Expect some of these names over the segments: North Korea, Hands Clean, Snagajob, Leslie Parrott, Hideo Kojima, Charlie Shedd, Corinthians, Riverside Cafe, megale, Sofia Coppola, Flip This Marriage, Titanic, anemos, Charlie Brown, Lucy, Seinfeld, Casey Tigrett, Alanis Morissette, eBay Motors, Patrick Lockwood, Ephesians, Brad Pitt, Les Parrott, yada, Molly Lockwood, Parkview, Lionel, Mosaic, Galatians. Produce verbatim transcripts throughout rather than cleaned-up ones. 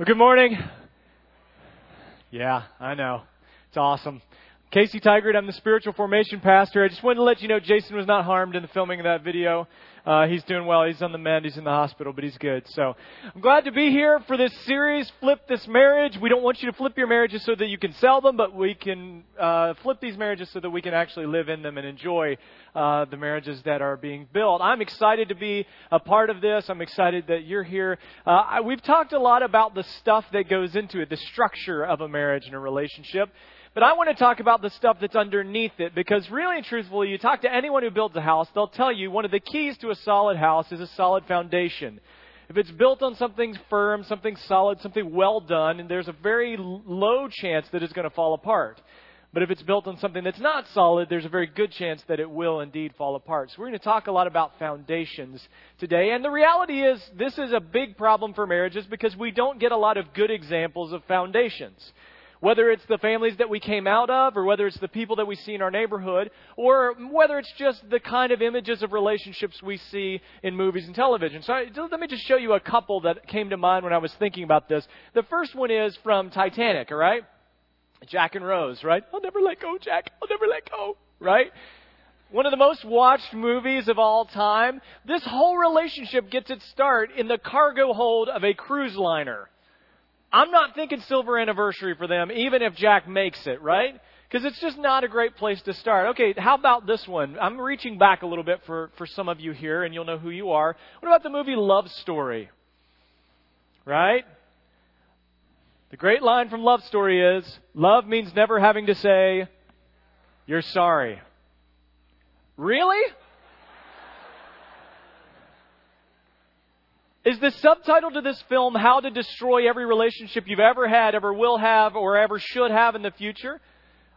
Well, good morning. Yeah, I know. It's awesome. Casey Tigrett, I'm the spiritual formation pastor. I just wanted to let you know Jason was not harmed in the filming of that video. Uh, he's doing well. He's on the mend. He's in the hospital, but he's good. So I'm glad to be here for this series, Flip This Marriage. We don't want you to flip your marriages so that you can sell them, but we can uh, flip these marriages so that we can actually live in them and enjoy uh, the marriages that are being built. I'm excited to be a part of this. I'm excited that you're here. Uh, I, we've talked a lot about the stuff that goes into it, the structure of a marriage and a relationship. But I want to talk about the stuff that's underneath it, because really and truthfully, you talk to anyone who builds a house, they'll tell you one of the keys to a solid house is a solid foundation. If it's built on something firm, something solid, something well done, and there's a very low chance that it's going to fall apart. But if it's built on something that's not solid, there's a very good chance that it will indeed fall apart. So we're going to talk a lot about foundations today. And the reality is, this is a big problem for marriages because we don't get a lot of good examples of foundations. Whether it's the families that we came out of, or whether it's the people that we see in our neighborhood, or whether it's just the kind of images of relationships we see in movies and television. So I, let me just show you a couple that came to mind when I was thinking about this. The first one is from Titanic, all right? Jack and Rose, right? I'll never let go, Jack. I'll never let go, right? One of the most watched movies of all time. This whole relationship gets its start in the cargo hold of a cruise liner. I'm not thinking silver anniversary for them, even if Jack makes it, right? Because it's just not a great place to start. Okay, how about this one? I'm reaching back a little bit for, for some of you here, and you'll know who you are. What about the movie Love Story? Right? The great line from Love Story is, love means never having to say, you're sorry. Really? Is the subtitle to this film, How to Destroy Every Relationship You've Ever Had, Ever Will Have, or Ever Should Have in the Future?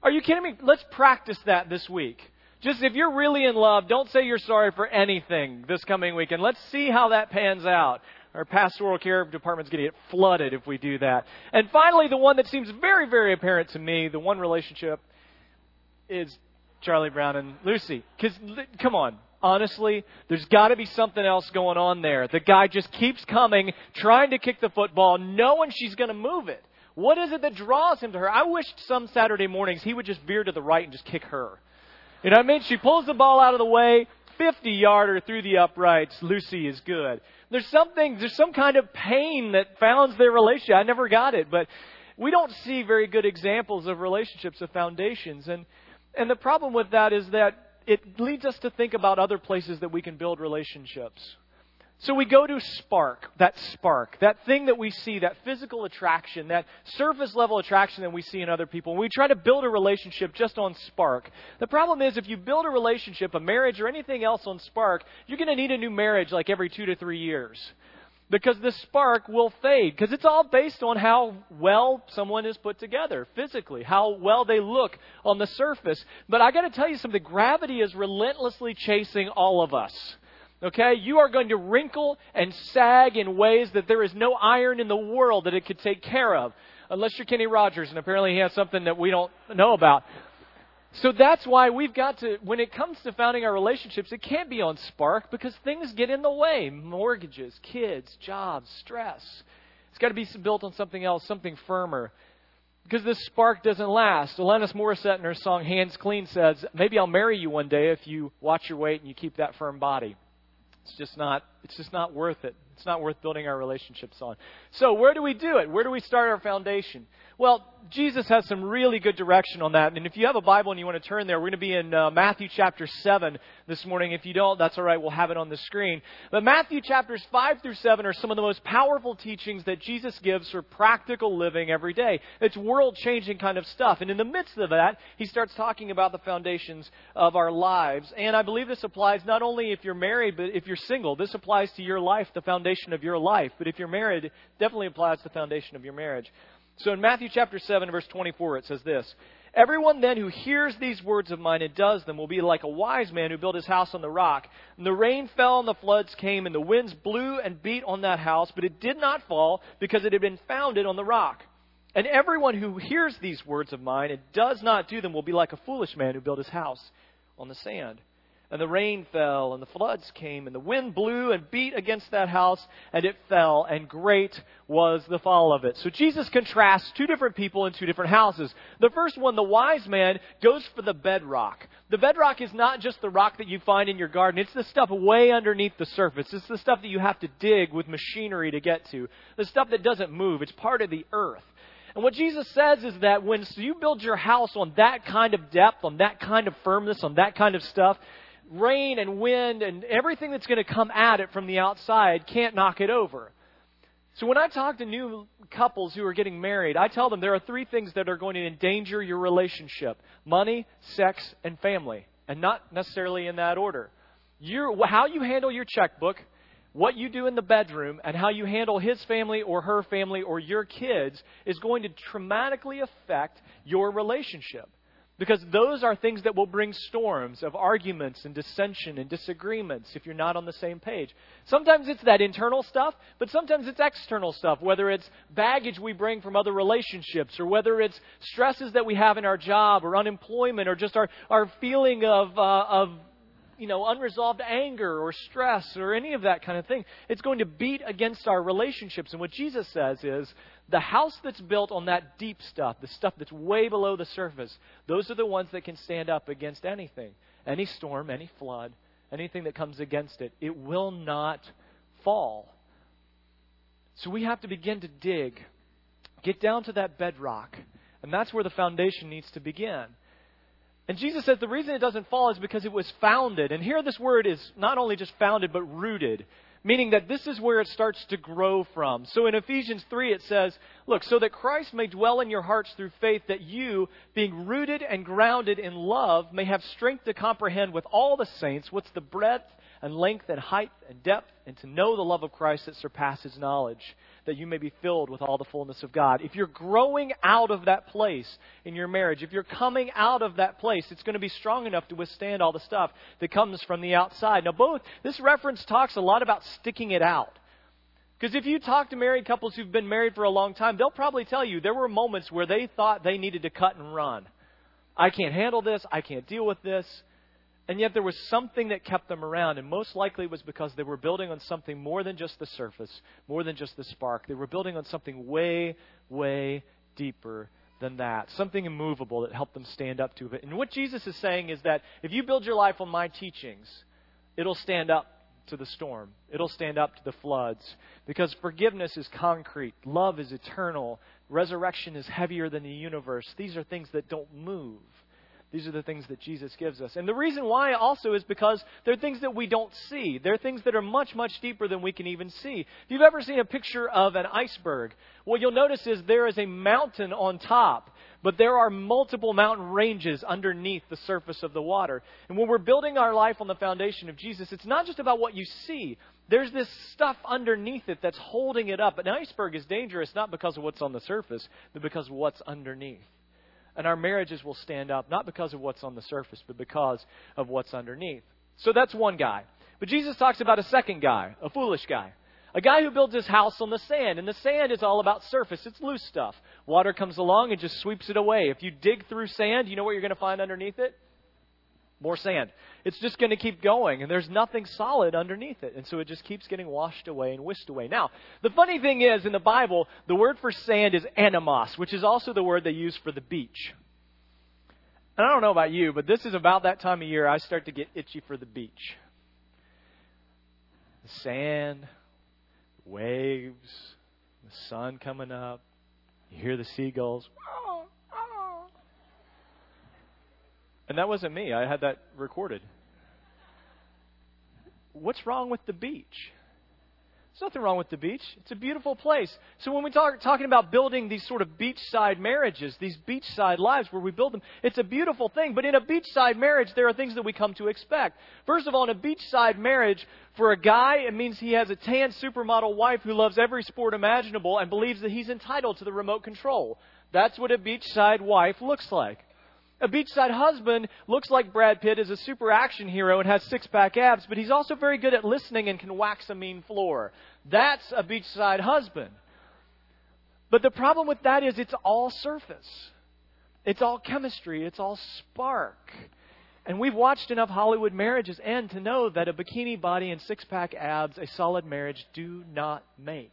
Are you kidding me? Let's practice that this week. Just if you're really in love, don't say you're sorry for anything this coming weekend. Let's see how that pans out. Our pastoral care department's going to get flooded if we do that. And finally, the one that seems very, very apparent to me, the one relationship, is Charlie Brown and Lucy. Because, come on. Honestly, there's got to be something else going on there. The guy just keeps coming, trying to kick the football, knowing she's going to move it. What is it that draws him to her? I wished some Saturday mornings he would just veer to the right and just kick her. You know what I mean? She pulls the ball out of the way, fifty-yarder through the uprights. Lucy is good. There's something, there's some kind of pain that founds their relationship. I never got it, but we don't see very good examples of relationships, of foundations. And, and the problem with that is that it leads us to think about other places that we can build relationships. So we go to spark, that spark, that thing that we see, that physical attraction, that surface level attraction that we see in other people. And we try to build a relationship just on spark. The problem is if you build a relationship, a marriage or anything else on spark, you're going to need a new marriage like every two to three years. Because the spark will fade. Because it's all based on how well someone is put together physically. How well they look on the surface. But I got to tell you something. Gravity is relentlessly chasing all of us. Okay? You are going to wrinkle and sag in ways that there is no iron in the world that it could take care of. Unless you're Kenny Rogers. And apparently he has something that we don't know about. So that's why we've got to, when it comes to founding our relationships, it can't be on spark because things get in the way. Mortgages, kids, jobs, stress. It's got to be built on something else, something firmer. Because this spark doesn't last. Alanis Morissette in her song Hands Clean says, maybe I'll marry you one day if you watch your weight and you keep that firm body. It's just not, it's just not worth it. It's not worth building our relationships on. So where do we do it? Where do we start our foundation? Well, Jesus has some really good direction on that. And if you have a Bible and you want to turn there, we're going to be in uh, Matthew chapter seven this morning. If you don't, that's all right. We'll have it on the screen. But Matthew chapters five through seven are some of the most powerful teachings that Jesus gives for practical living every day. It's world-changing kind of stuff. And in the midst of that, he starts talking about the foundations of our lives. And I believe this applies not only if you're married, but if you're single. This applies to your life, the foundation. foundation of your life. But if you're married, it definitely applies to the foundation of your marriage. So in Matthew chapter seven, verse twenty-four, it says this. Everyone then who hears these words of mine and does them will be like a wise man who built his house on the rock. And the rain fell and the floods came and the winds blew and beat on that house, but it did not fall because it had been founded on the rock. And everyone who hears these words of mine and does not do them will be like a foolish man who built his house on the sand. and the rain fell, and the floods came, and the wind blew and beat against that house, and it fell, and great was the fall of it. So Jesus contrasts two different people in two different houses. The first one, the wise man, goes for the bedrock. The bedrock is not just the rock that you find in your garden. It's the stuff way underneath the surface. It's the stuff that you have to dig with machinery to get to. The stuff that doesn't move. It's part of the earth. And what Jesus says is that when you build your house on that kind of depth, on that kind of firmness, on that kind of stuff, rain and wind and everything that's going to come at it from the outside can't knock it over. So when I talk to new couples who are getting married, I tell them there are three things that are going to endanger your relationship: money, sex, and family. And not necessarily in that order. Your, how you handle your checkbook, what you do in the bedroom, and how you handle his family or her family or your kids is going to traumatically affect your relationship. Because those are things that will bring storms of arguments and dissension and disagreements if you're not on the same page. Sometimes it's that internal stuff, but sometimes it's external stuff, whether it's baggage we bring from other relationships, or whether it's stresses that we have in our job, or unemployment, or just our, our feeling of... Uh, of you know, unresolved anger or stress or any of that kind of thing. It's going to beat against our relationships. And what Jesus says is the house that's built on that deep stuff, the stuff that's way below the surface, those are the ones that can stand up against anything, any storm, any flood, anything that comes against it. It will not fall. So we have to begin to dig, get down to that bedrock. And that's where the foundation needs to begin. And Jesus says the reason it doesn't fall is because it was founded. And here this word is not only just founded, but rooted, meaning that this is where it starts to grow from. So in Ephesians three, it says, look, so that Christ may dwell in your hearts through faith, that you, being rooted and grounded in love, may have strength to comprehend with all the saints what's the breadth and length and height and depth, and to know the love of Christ that surpasses knowledge, that you may be filled with all the fullness of God. If you're growing out of that place in your marriage, if you're coming out of that place, it's going to be strong enough to withstand all the stuff that comes from the outside. Now, both this reference talks a lot about sticking it out. Because if you talk to married couples who've been married for a long time, they'll probably tell you there were moments where they thought they needed to cut and run. I can't handle this. I can't deal with this. And yet there was something that kept them around, and most likely it was because they were building on something more than just the surface, more than just the spark. They were building on something way, way deeper than that, something immovable that helped them stand up to it. And what Jesus is saying is that if you build your life on my teachings, it'll stand up to the storm. It'll stand up to the floods, because forgiveness is concrete. Love is eternal. Resurrection is heavier than the universe. These are things that don't move. These are the things that Jesus gives us. And the reason why also is because they're things that we don't see. They're things that are much, much deeper than we can even see. If you've ever seen a picture of an iceberg, what you'll notice is there is a mountain on top, but there are multiple mountain ranges underneath the surface of the water. And when we're building our life on the foundation of Jesus, it's not just about what you see. There's this stuff underneath it that's holding it up. An iceberg is dangerous not because of what's on the surface, but because of what's underneath. And our marriages will stand up, not because of what's on the surface, but because of what's underneath. So that's one guy. But Jesus talks about a second guy, a foolish guy. A guy who builds his house on the sand. And the sand is all about surface. It's loose stuff. Water comes along and just sweeps it away. If you dig through sand, you know what you're going to find underneath it? More sand. It's just going to keep going, and there's nothing solid underneath it. And so it just keeps getting washed away and whisked away. Now, the funny thing is, in the Bible, the word for sand is anemos, which is also the word they use for the beach. And I don't know about you, but this is about that time of year I start to get itchy for the beach. The sand, waves, the sun coming up. You hear the seagulls. And that wasn't me. I had that recorded. What's wrong with the beach? There's nothing wrong with the beach. It's a beautiful place. So when we talk talking about building these sort of beachside marriages, these beachside lives where we build them, it's a beautiful thing. But in a beachside marriage, there are things that we come to expect. First of all, in a beachside marriage, for a guy, it means he has a tan supermodel wife who loves every sport imaginable and believes that he's entitled to the remote control. That's what a beachside wife looks like. A beachside husband looks like Brad Pitt, is a super action hero and has six-pack abs, but he's also very good at listening and can wax a mean floor. That's a beachside husband. But the problem with that is it's all surface. It's all chemistry. It's all spark. And we've watched enough Hollywood marriages end to know that a bikini body and six-pack abs, a solid marriage, do not make.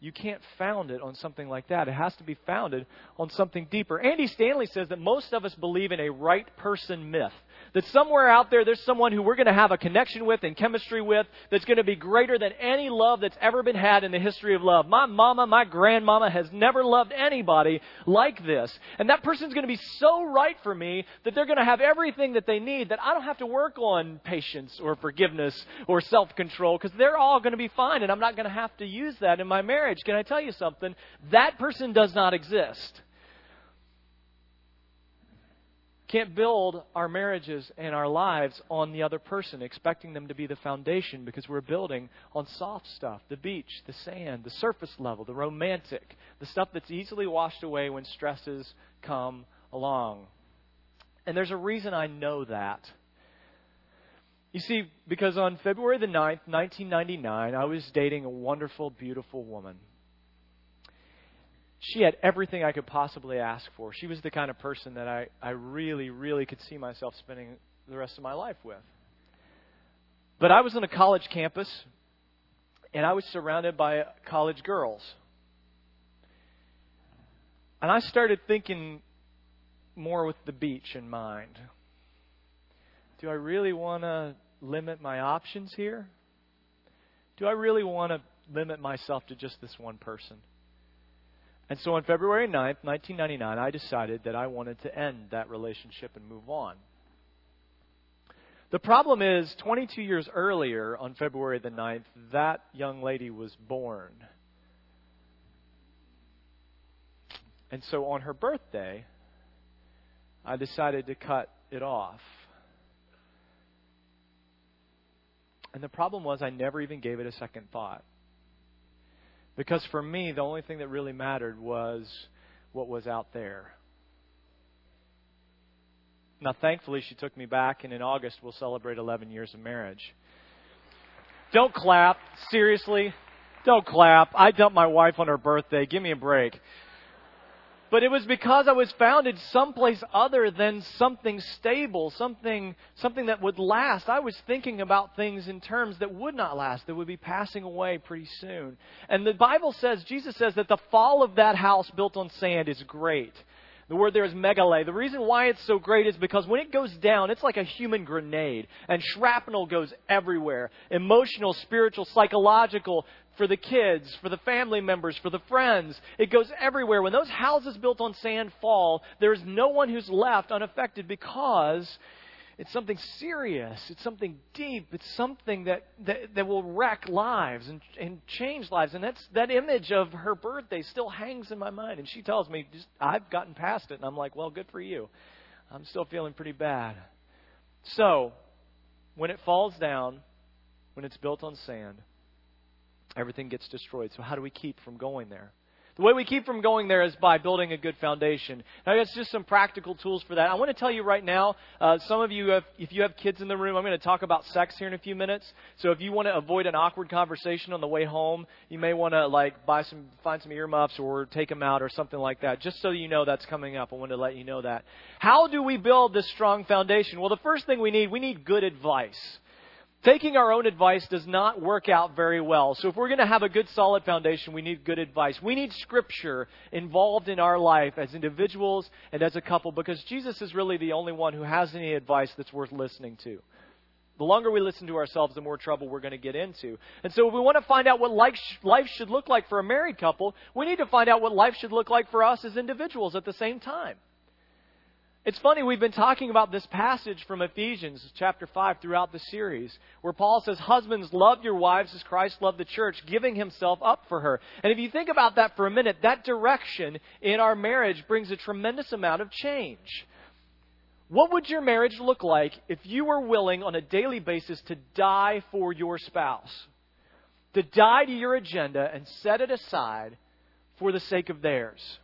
You can't found it on something like that. It has to be founded on something deeper. Andy Stanley says that most of us believe in a right person myth. That somewhere out there, there's someone who we're going to have a connection with and chemistry with that's going to be greater than any love that's ever been had in the history of love. My mama, my grandmama has never loved anybody like this. And that person's going to be so right for me that they're going to have everything that they need, that I don't have to work on patience or forgiveness or self-control, because they're all going to be fine and I'm not going to have to use that in my marriage. Can I tell you something? That person does not exist. Can't build our marriages and our lives on the other person, expecting them to be the foundation, because we're building on soft stuff, the beach, the sand, the surface level, the romantic, the stuff that's easily washed away when stresses come along. And there's a reason I know that. You see, because on February the ninth, nineteen ninety-nine, I was dating a wonderful, beautiful woman. She had everything I could possibly ask for. She was the kind of person that I, I really, really could see myself spending the rest of my life with. But I was on a college campus, and I was surrounded by college girls. And I started thinking more with the beach in mind. Do I really want to limit my options here? Do I really want to limit myself to just this one person? And so on February ninth, nineteen ninety-nine, I decided that I wanted to end that relationship and move on. The problem is, twenty-two years earlier, on February the ninth, that young lady was born. And so on her birthday, I decided to cut it off. And the problem was, I never even gave it a second thought. Because for me, the only thing that really mattered was what was out there. Now, thankfully, she took me back, and in August, we'll celebrate eleven years of marriage. Don't clap. Seriously. Don't clap. I dumped my wife on her birthday. Give me a break. But it was because I was founded someplace other than something stable, something something that would last. I was thinking about things in terms that would not last, that would be passing away pretty soon. And the Bible says, Jesus says, that the fall of that house built on sand is great. The word there is megale. The reason why it's so great is because when it goes down, it's like a human grenade, and shrapnel goes everywhere. Emotional, spiritual, psychological, for the kids, for the family members, for the friends. It goes everywhere. When those houses built on sand fall, there is no one who's left unaffected, because it's something serious. It's something deep. It's something that, that, that will wreck lives and, and change lives. And that's that image of her birthday still hangs in my mind. And she tells me, just, I've gotten past it. And I'm like, well, good for you. I'm still feeling pretty bad. So when it falls down, when it's built on sand, everything gets destroyed. So how do we keep from going there? The way we keep from going there is by building a good foundation. Now, that's just some practical tools for that. I want to tell you right now, uh, some of you, have, if you have kids in the room, I'm going to talk about sex here in a few minutes. So if you want to avoid an awkward conversation on the way home, you may want to like buy some, find some earmuffs or take them out or something like that. Just so you know that's coming up, I want to let you know that. How do we build this strong foundation? Well, the first thing we need, we need good advice. Taking our own advice does not work out very well. So if we're going to have a good, solid foundation, we need good advice. We need Scripture involved in our life as individuals and as a couple, because Jesus is really the only one who has any advice that's worth listening to. The longer we listen to ourselves, the more trouble we're going to get into. And so if we want to find out what life, sh- life should look like for a married couple, we need to find out what life should look like for us as individuals at the same time. It's funny, we've been talking about this passage from Ephesians chapter five throughout the series, where Paul says, husbands, love your wives as Christ loved the church, giving himself up for her. And if you think about that for a minute, that direction in our marriage brings a tremendous amount of change. What would your marriage look like if you were willing on a daily basis to die for your spouse, to die to your agenda and set it aside for the sake of theirs?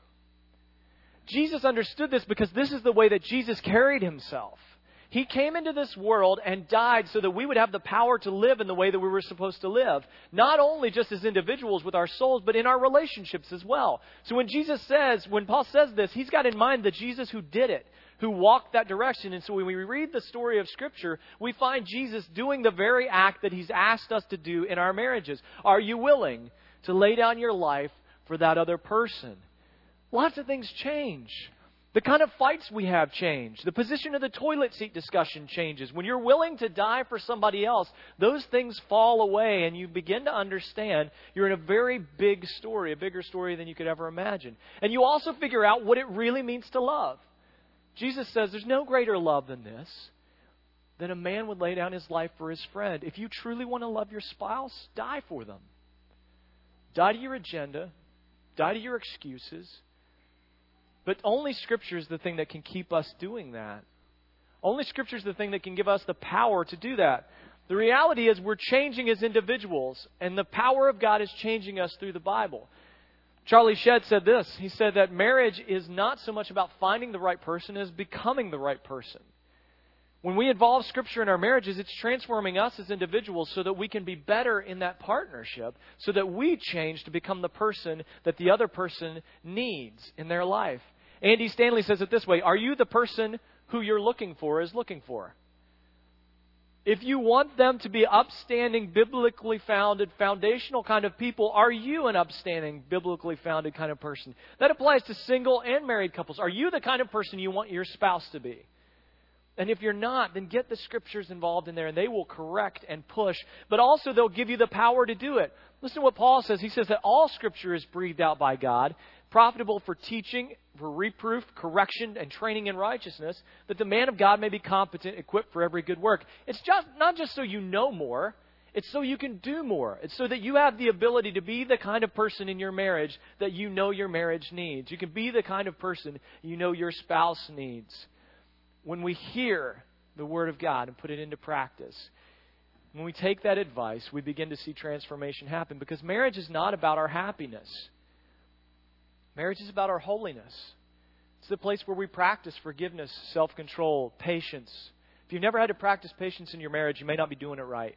Jesus understood this because this is the way that Jesus carried himself. He came into this world and died so that we would have the power to live in the way that we were supposed to live. Not only just as individuals with our souls, but in our relationships as well. So when Jesus says, when Paul says this, he's got in mind the Jesus who did it, who walked that direction. And so when we read the story of Scripture, we find Jesus doing the very act that he's asked us to do in our marriages. Are you willing to lay down your life for that other person? Lots of things change. The kind of fights we have change. The position of the toilet seat discussion changes. When you're willing to die for somebody else, those things fall away and you begin to understand you're in a very big story, a bigger story than you could ever imagine. And you also figure out what it really means to love. Jesus says there's no greater love than this, than a man would lay down his life for his friend. If you truly want to love your spouse, die for them. Die to your agenda. Die to your excuses. But only Scripture is the thing that can keep us doing that. Only Scripture is the thing that can give us the power to do that. The reality is we're changing as individuals, and the power of God is changing us through the Bible. Charlie Shedd said this. He said that marriage is not so much about finding the right person as becoming the right person. When we involve Scripture in our marriages, it's transforming us as individuals so that we can be better in that partnership, so that we change to become the person that the other person needs in their life. Andy Stanley says it this way, are you the person who you're looking for is looking for? If you want them to be upstanding, biblically founded, foundational kind of people, are you an upstanding, biblically founded kind of person? That applies to single and married couples. Are you the kind of person you want your spouse to be? And if you're not, then get the Scriptures involved in there, and they will correct and push, but also they'll give you the power to do it. Listen to what Paul says. He says that all Scripture is breathed out by God, profitable for teaching, for reproof, correction, and training in righteousness, that the man of God may be competent, equipped for every good work. It's just not just so you know more. It's so you can do more. It's so that you have the ability to be the kind of person in your marriage that you know your marriage needs. You can be the kind of person you know your spouse needs. When we hear the Word of God and put it into practice, when we take that advice, we begin to see transformation happen. Because marriage is not about our happiness. Marriage is about our holiness. It's the place where we practice forgiveness, self-control, patience. If you've never had to practice patience in your marriage, you may not be doing it right.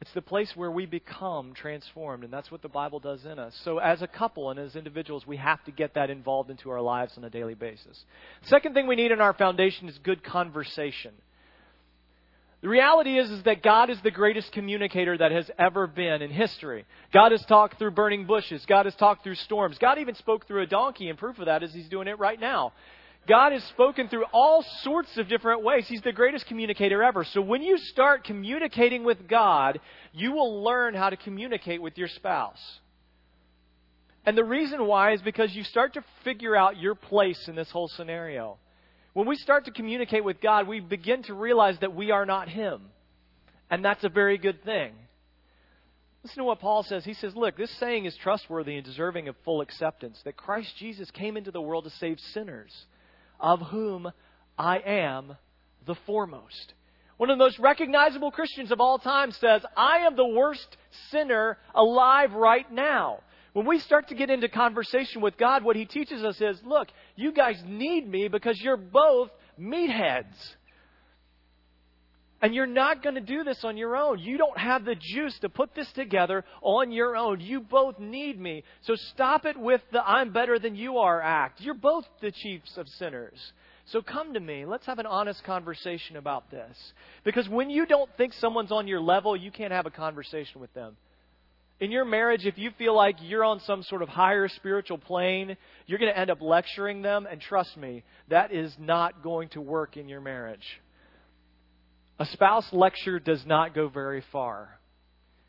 It's the place where we become transformed, and that's what the Bible does in us. So as a couple and as individuals, we have to get that involved into our lives on a daily basis. Second thing we need in our foundation is good conversation. The reality is, is that God is the greatest communicator that has ever been in history. God has talked through burning bushes. God has talked through storms. God even spoke through a donkey, and proof of that is he's doing it right now. God has spoken through all sorts of different ways. He's the greatest communicator ever. So when you start communicating with God, you will learn how to communicate with your spouse. And the reason why is because you start to figure out your place in this whole scenario. When we start to communicate with God, we begin to realize that we are not Him. And that's a very good thing. Listen to what Paul says. He says, look, this saying is trustworthy and deserving of full acceptance, that Christ Jesus came into the world to save sinners, of whom I am the foremost. One of the most recognizable Christians of all time says, I am the worst sinner alive right now. When we start to get into conversation with God, what He teaches us is, look, you guys need me because you're both meatheads. And you're not going to do this on your own. You don't have the juice to put this together on your own. You both need me. So stop it with the I'm better than you are act. You're both the chiefs of sinners. So come to me. Let's have an honest conversation about this. Because when you don't think someone's on your level, you can't have a conversation with them. In your marriage, if you feel like you're on some sort of higher spiritual plane, you're going to end up lecturing them. And trust me, that is not going to work in your marriage. A spouse lecture does not go very far.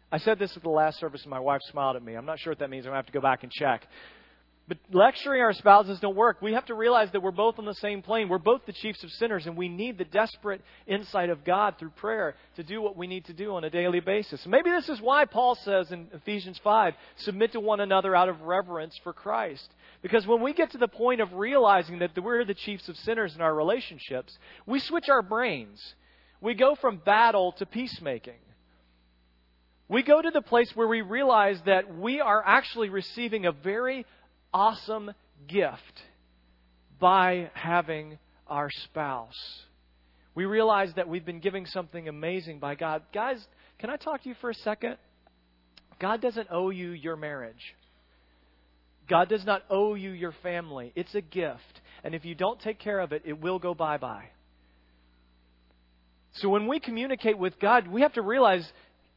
I said this at the last service and my wife smiled at me. I'm not sure what that means. I'm going to have to go back and check. But lecturing our spouses don't work. We have to realize that we're both on the same plane. We're both the chiefs of sinners, and we need the desperate insight of God through prayer to do what we need to do on a daily basis. Maybe this is why Paul says in Ephesians five, submit to one another out of reverence for Christ. Because when we get to the point of realizing that we're the chiefs of sinners in our relationships, we switch our brains. We go from battle to peacemaking. We go to the place where we realize that we are actually receiving a very awesome gift by having our spouse. We realize that we've been giving something amazing by God. Guys, can I talk to you for a second? God doesn't owe you your marriage. God does not owe you your family. It's a gift. And if you don't take care of it, it will go bye-bye. So when we communicate with God, we have to realize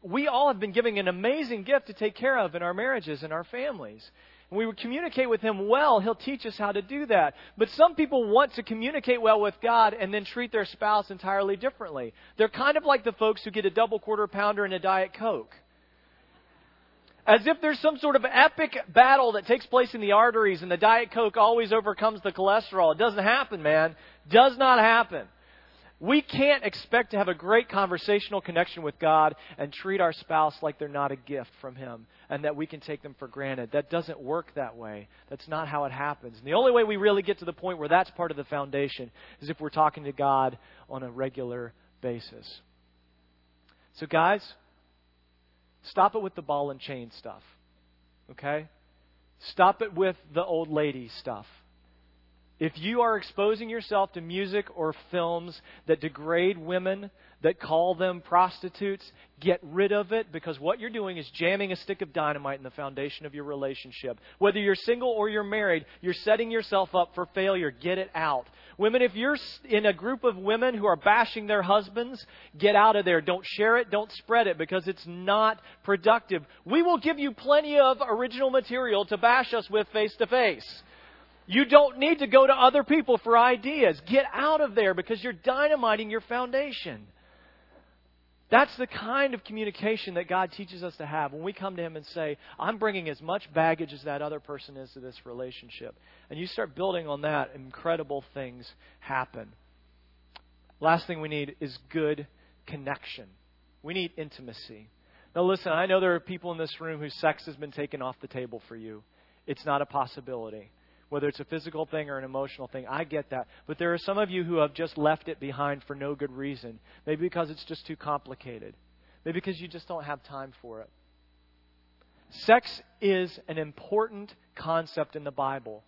we all have been giving an amazing gift to take care of in our marriages and our families. When we would communicate with Him well, He'll teach us how to do that. But some people want to communicate well with God and then treat their spouse entirely differently. They're kind of like the folks who get a double quarter pounder and a Diet Coke. As if there's some sort of epic battle that takes place in the arteries and the Diet Coke always overcomes the cholesterol. It doesn't happen, man. Does not happen. We can't expect to have a great conversational connection with God and treat our spouse like they're not a gift from Him and that we can take them for granted. That doesn't work that way. That's not how it happens. And the only way we really get to the point where that's part of the foundation is if we're talking to God on a regular basis. So guys, stop it with the ball and chain stuff. Okay? Stop it with the old lady stuff. If you are exposing yourself to music or films that degrade women, that call them prostitutes, get rid of it, because what you're doing is jamming a stick of dynamite in the foundation of your relationship. Whether you're single or you're married, you're setting yourself up for failure. Get it out. Women, if you're in a group of women who are bashing their husbands, get out of there. Don't share it. Don't spread it, because it's not productive. We will give you plenty of original material to bash us with face to face. You don't need to go to other people for ideas. Get out of there, because you're dynamiting your foundation. That's the kind of communication that God teaches us to have when we come to Him and say, I'm bringing as much baggage as that other person is to this relationship. And you start building on that, incredible things happen. Last thing we need is good connection. We need intimacy. Now listen, I know there are people in this room whose sex has been taken off the table for you. It's not a possibility. Whether it's a physical thing or an emotional thing, I get that. But there are some of you who have just left it behind for no good reason. Maybe because it's just too complicated. Maybe because you just don't have time for it. Sex is an important concept in the Bible.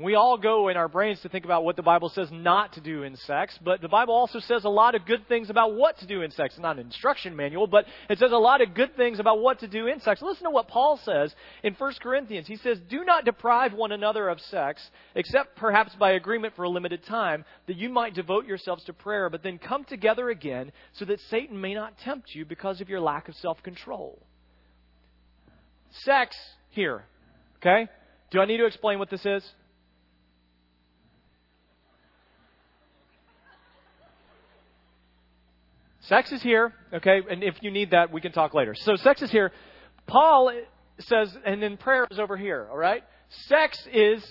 We all go in our brains to think about what the Bible says not to do in sex, but the Bible also says a lot of good things about what to do in sex. It's not an instruction manual, but it says a lot of good things about what to do in sex. Listen to what Paul says in First Corinthians. He says, do not deprive one another of sex, except perhaps by agreement for a limited time, that you might devote yourselves to prayer, but then come together again so that Satan may not tempt you because of your lack of self-control. Sex here, okay? Do I need to explain what this is? Sex is here, okay, and if you need that, we can talk later. So sex is here. Paul says, and then prayer is over here, all right? Sex is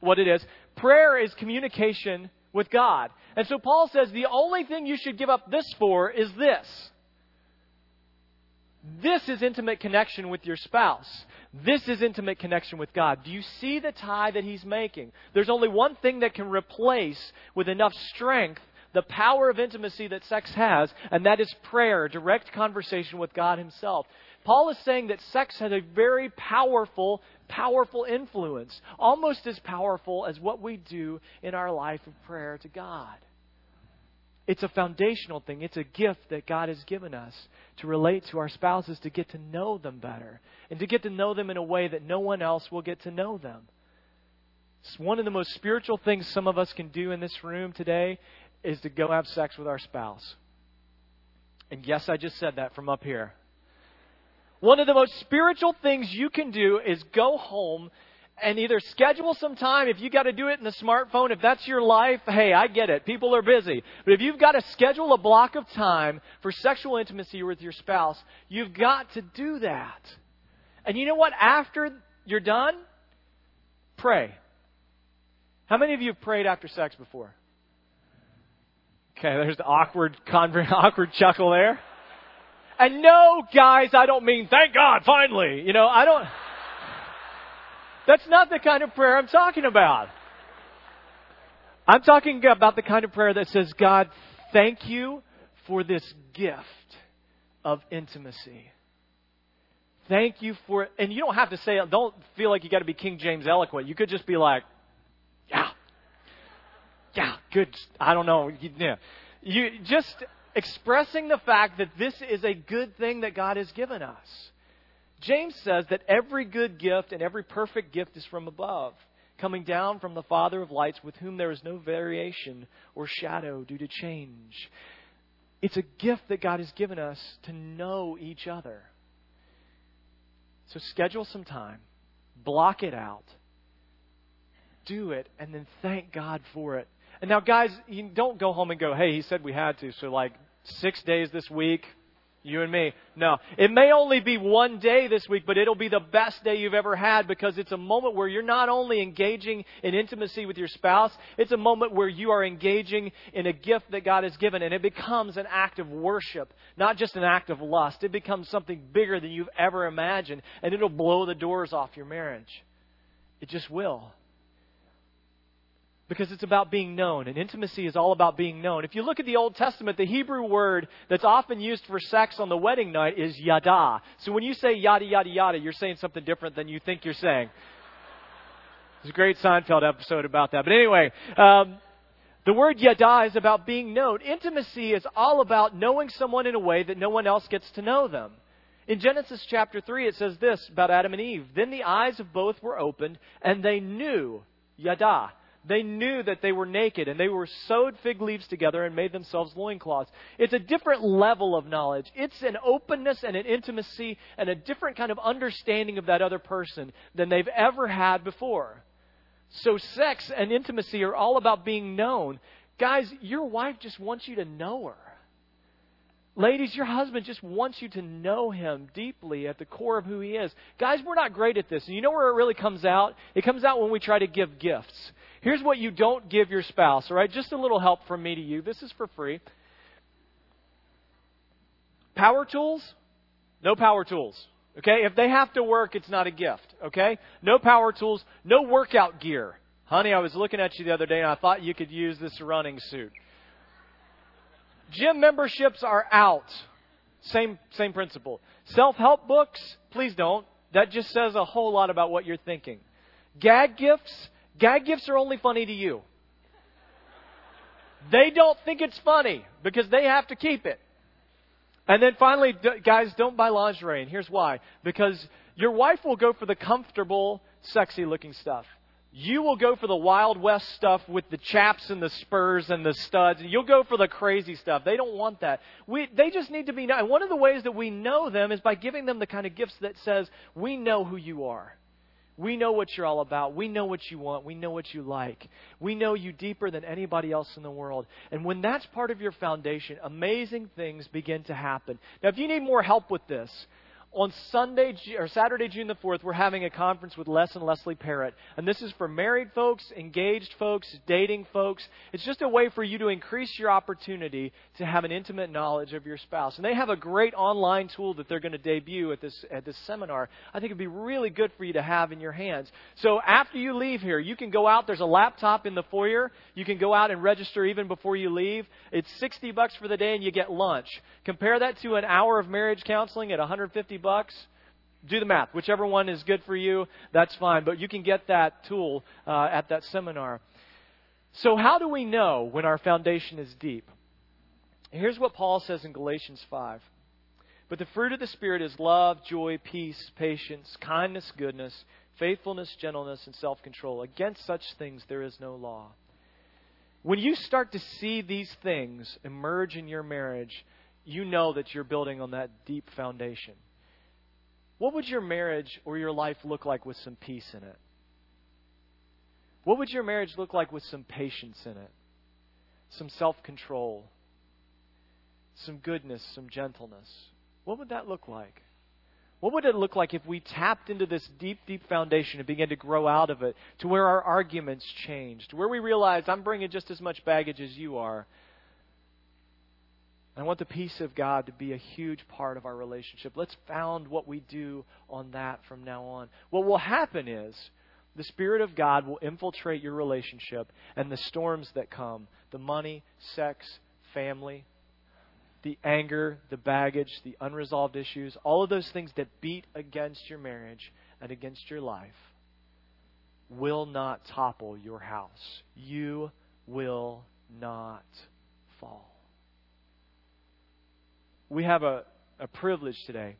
what it is. Prayer is communication with God. And so Paul says the only thing you should give up this for is this. This is intimate connection with your spouse. This is intimate connection with God. Do you see the tie that he's making? There's only one thing that can replace with enough strength the power of intimacy that sex has, and that is prayer, direct conversation with God Himself. Paul is saying that sex has a very powerful, powerful influence, almost as powerful as what we do in our life of prayer to God. It's a foundational thing. It's a gift that God has given us to relate to our spouses, to get to know them better, and to get to know them in a way that no one else will get to know them. It's one of the most spiritual things some of us can do in this room today is to go have sex with our spouse. And yes, I just said that from up here. One of the most spiritual things you can do is go home and either schedule some time. If you got to do it in a smartphone, if that's your life, hey, I get it. People are busy. But if you've got to schedule a block of time for sexual intimacy with your spouse, you've got to do that. And you know what? After you're done, pray. How many of you have prayed after sex before? Okay, there's the awkward conver- awkward chuckle there. And no, guys, I don't mean, thank God, finally. You know, I don't... That's not the kind of prayer I'm talking about. I'm talking about the kind of prayer that says, God, thank you for this gift of intimacy. Thank you for... And you don't have to say... Don't feel like you got to be King James eloquent. You could just be like, yeah. yeah, good, I don't know. Yeah. You just expressing the fact that this is a good thing that God has given us. James says that every good gift and every perfect gift is from above, coming down from the Father of lights, with whom there is no variation or shadow due to change. It's a gift that God has given us to know each other. So schedule some time, block it out, do it, and then thank God for it. And now, guys, you don't go home and go, hey, he said we had to, so like six days this week, you and me. No, it may only be one day this week, but it'll be the best day you've ever had, because it's a moment where you're not only engaging in intimacy with your spouse, it's a moment where you are engaging in a gift that God has given, and it becomes an act of worship, not just an act of lust. It becomes something bigger than you've ever imagined, and it'll blow the doors off your marriage. It just will. Because it's about being known, and intimacy is all about being known. If you look at the Old Testament, the Hebrew word that's often used for sex on the wedding night is yada. So when you say yada, yada, yada, you're saying something different than you think you're saying. There's a great Seinfeld episode about that. But anyway, um, the word yada is about being known. Intimacy is all about knowing someone in a way that no one else gets to know them. In Genesis chapter three, it says this about Adam and Eve. Then the eyes of both were opened, and they knew, yada. They knew that they were naked, and they were sewed fig leaves together and made themselves loincloths. It's a different level of knowledge. It's an openness and an intimacy and a different kind of understanding of that other person than they've ever had before. So sex and intimacy are all about being known. Guys, your wife just wants you to know her. Ladies, your husband just wants you to know him deeply at the core of who he is. Guys, we're not great at this. And you know where it really comes out? It comes out when we try to give gifts. Here's what you don't give your spouse, all right? Just a little help from me to you. This is for free. Power tools? No power tools, okay? If they have to work, it's not a gift, okay? No power tools, no workout gear. Honey, I was looking at you the other day, and I thought you could use this running suit. Gym memberships are out. Same, same principle. Self-help books? Please don't. That just says a whole lot about what you're thinking. Gag gifts? Gag gifts are only funny to you. They don't think it's funny because they have to keep it. And then finally, d- guys, don't buy lingerie. And here's why. Because your wife will go for the comfortable, sexy-looking stuff. You will go for the Wild West stuff with the chaps and the spurs and the studs. And you'll go for the crazy stuff. They don't want that. We, they just need to be known. And one of the ways that we know them is by giving them the kind of gifts that says, we know who you are. We know what you're all about. We know what you want. We know what you like. We know you deeper than anybody else in the world. And when that's part of your foundation, amazing things begin to happen. Now, if you need more help with this, on Sunday or Saturday, June the fourth, we're having a conference with Les and Leslie Parrott. And this is for married folks, engaged folks, dating folks. It's just a way for you to increase your opportunity to have an intimate knowledge of your spouse. And they have a great online tool that they're going to debut at this at this seminar. I think it'd be really good for you to have in your hands. So after you leave here, you can go out. There's a laptop in the foyer. You can go out and register even before you leave. It's sixty bucks for the day, and you get lunch. Compare that to an hour of marriage counseling at one hundred fifty dollars. Bucks. Do the math. Whichever one is good for you, that's fine. But you can get that tool uh, at that seminar. So how do we know when our foundation is deep? And here's what Paul says in Galatians five. But the fruit of the Spirit is love, joy, peace, patience, kindness, goodness, faithfulness, gentleness, and self-control. Against such things there is no law. When you start to see these things emerge in your marriage, you know that you're building on that deep foundation. What would your marriage or your life look like with some peace in it? What would your marriage look like with some patience in it? Some self-control? Some goodness? Some gentleness? What would that look like? What would it look like if we tapped into this deep, deep foundation and began to grow out of it to where our arguments changed, to where we realized I'm bringing just as much baggage as you are? I want the peace of God to be a huge part of our relationship. Let's found what we do on that from now on. What will happen is the Spirit of God will infiltrate your relationship, and the storms that come, the money, sex, family, the anger, the baggage, the unresolved issues, all of those things that beat against your marriage and against your life will not topple your house. You will not fall. We have a, a privilege today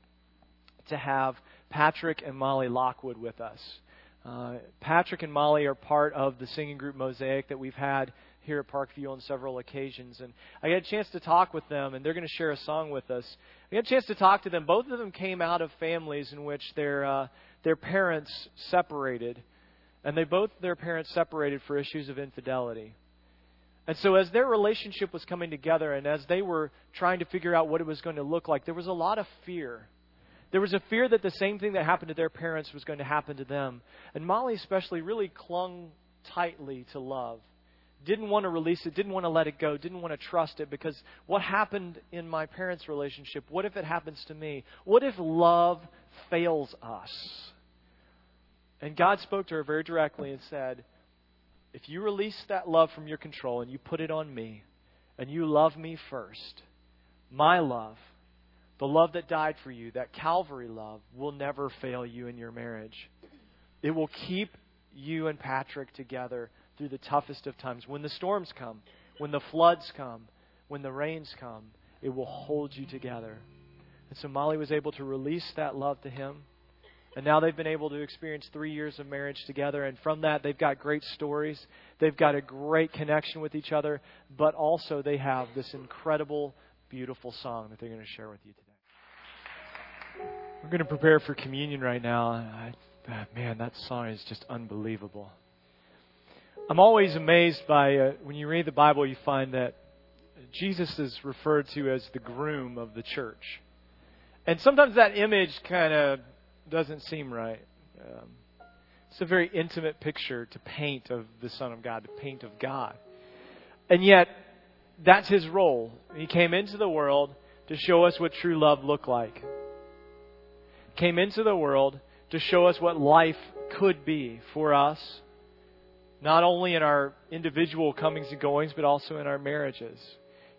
to have Patrick and Molly Lockwood with us. Uh, Patrick and Molly are part of the singing group Mosaic that we've had here at Parkview on several occasions. And I got a chance to talk with them, and they're going to share a song with us. I got a chance to talk to them. Both of them came out of families in which their uh, their parents separated. And they both, their parents separated for issues of infidelity. And so as their relationship was coming together and as they were trying to figure out what it was going to look like, there was a lot of fear. There was a fear that the same thing that happened to their parents was going to happen to them. And Molly especially really clung tightly to love. Didn't want to release it, didn't want to let it go, didn't want to trust it, because what happened in my parents' relationship? What if it happens to me? What if love fails us? And God spoke to her very directly and said, if you release that love from your control and you put it on me, and you love me first, my love, the love that died for you, that Calvary love, will never fail you in your marriage. It will keep you and Patrick together through the toughest of times. When the storms come, when the floods come, when the rains come, it will hold you together. And so Molly was able to release that love to him. And now they've been able to experience three years of marriage together. And from that, they've got great stories. They've got a great connection with each other. But also they have this incredible, beautiful song that they're going to share with you today. We're going to prepare for communion right now. I, man, that song is just unbelievable. I'm always amazed by, uh, when you read the Bible, you find that Jesus is referred to as the groom of the church. And sometimes that image kind of doesn't seem right. Um, it's a very intimate picture to paint of the Son of God, to paint of God. And yet, that's His role. He came into the world to show us what true love looked like. Came into the world to show us what life could be for us. Not only in our individual comings and goings, but also in our marriages.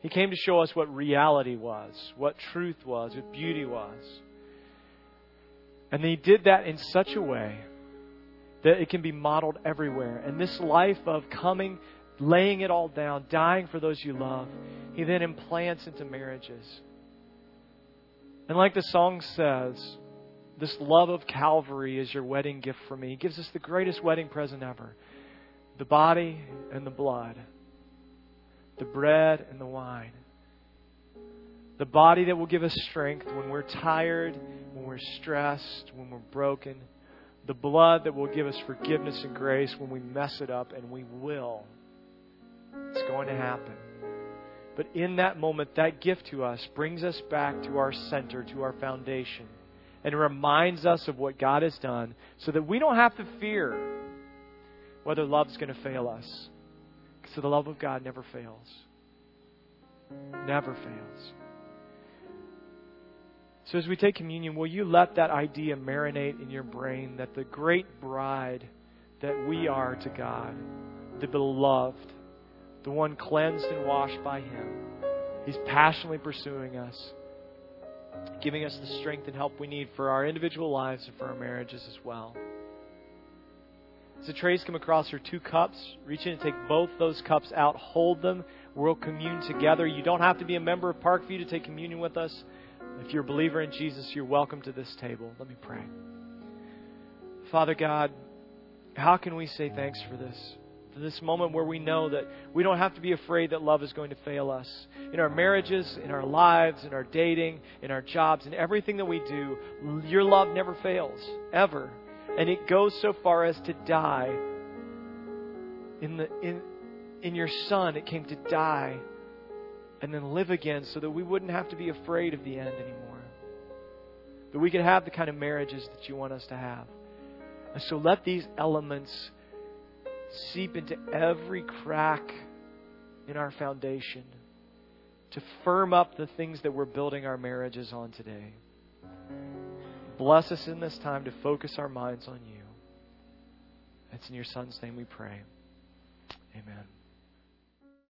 He came to show us what reality was, what truth was, what beauty was. And He did that in such a way that it can be modeled everywhere. And this life of coming, laying it all down, dying for those you love, He then implants into marriages. And like the song says, this love of Calvary is your wedding gift for me. He gives us the greatest wedding present ever. The body and the blood, the bread and the wine, the body that will give us strength when we're tired, when we're stressed, when we're broken, the blood that will give us forgiveness and grace when we mess it up, and we will. It's going to happen. But in that moment, that gift to us brings us back to our center, to our foundation, and reminds us of what God has done so that we don't have to fear whether love's going to fail us. So the love of God never fails. Never fails. So as we take communion, will you let that idea marinate in your brain that the great bride that we are to God, the beloved, the one cleansed and washed by Him, He's passionately pursuing us, giving us the strength and help we need for our individual lives and for our marriages as well. As the trays come across, there are two cups. Reach in and take both those cups out. Hold them. We'll commune together. You don't have to be a member of Parkview to take communion with us. If you're a believer in Jesus, you're welcome to this table. Let me pray. Father God, how can we say thanks for this? For this moment where we know that we don't have to be afraid that love is going to fail us. In our marriages, in our lives, in our dating, in our jobs, in everything that we do, your love never fails, ever. And it goes so far as to die. In the in, in your Son, it came to die and then live again so that we wouldn't have to be afraid of the end anymore. That we could have the kind of marriages that you want us to have. And so let these elements seep into every crack in our foundation to firm up the things that we're building our marriages on today. Bless us in this time to focus our minds on you. It's in your Son's name we pray. Amen.